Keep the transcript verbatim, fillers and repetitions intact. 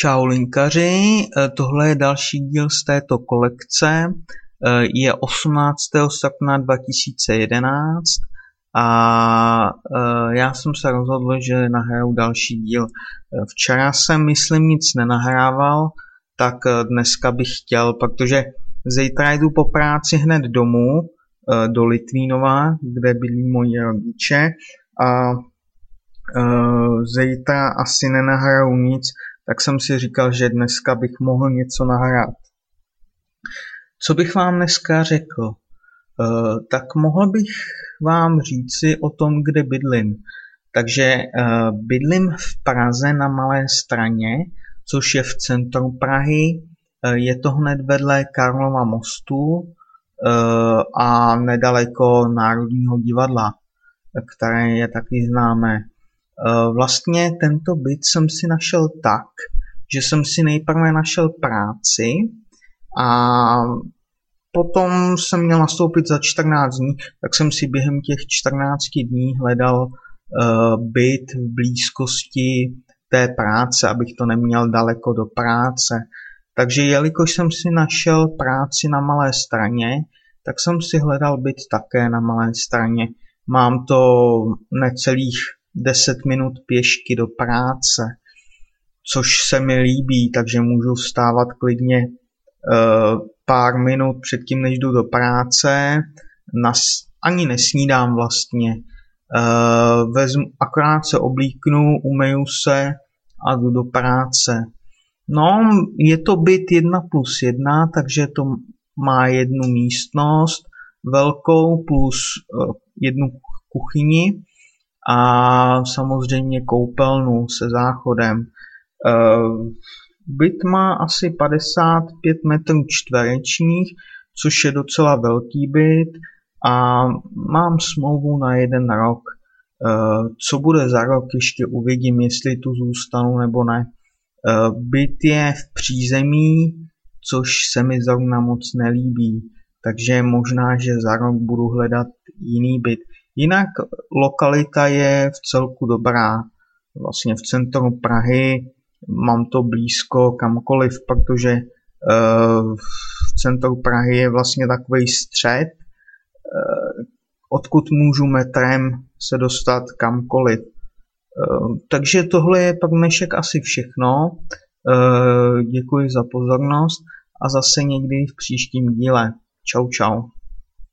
Čau linkaři, tohle je další díl z této kolekce, je osmnáctého srpna dva tisíce jedenáct a já jsem se rozhodl, že nahraju další díl. Včera jsem, myslím, nic nenahrával, tak dneska bych chtěl, protože zítra jdu po práci hned domů do Litvínova, kde byli moji rodiče a zítra asi nenahraju nic, tak jsem si říkal, že dneska bych mohl něco nahrát. Co bych vám dneska řekl? E, tak mohl bych vám říci o tom, kde bydlím. Takže e, bydlím v Praze na Malé Straně, což je v centru Prahy. E, je to hned vedle Karlova mostu e, a nedaleko Národního divadla, které je taky známé. Vlastně tento byt jsem si našel tak, že jsem si nejprve našel práci a potom jsem měl nastoupit za čtrnáct dní, tak jsem si během těch čtrnácti dní hledal byt v blízkosti té práce, abych to neměl daleko do práce. Takže jelikož jsem si našel práci na Malé Straně, tak jsem si hledal byt také na Malé Straně. Mám to necelých deset minut pěšky do práce, což se mi líbí, takže můžu vstávat klidně e, pár minut předtím, než jdu do práce. Nas, ani nesnídám vlastně. E, vezmu, akorát se oblíknu, umyju se a jdu do práce. No, je to byt jedna plus jedna, takže to má jednu místnost velkou plus e, jednu kuchyni a samozřejmě koupelnu se záchodem. Byt má asi padesát pět metrů čtverečních, což je docela velký byt a mám smlouvu na jeden rok. Co bude za rok, ještě uvidím, jestli tu zůstanu nebo ne. Byt je v přízemí, což se mi zrovna moc nelíbí, takže možná, že za rok budu hledat jiný byt. Jinak lokalita je v celku dobrá, vlastně v centru Prahy, mám to blízko kamkoliv, protože v centru Prahy je vlastně takový střed, odkud můžu metrem se dostat kamkoliv. Takže tohle je pro dnešek asi všechno, děkuji za pozornost a zase někdy v příštím díle. Čau čau.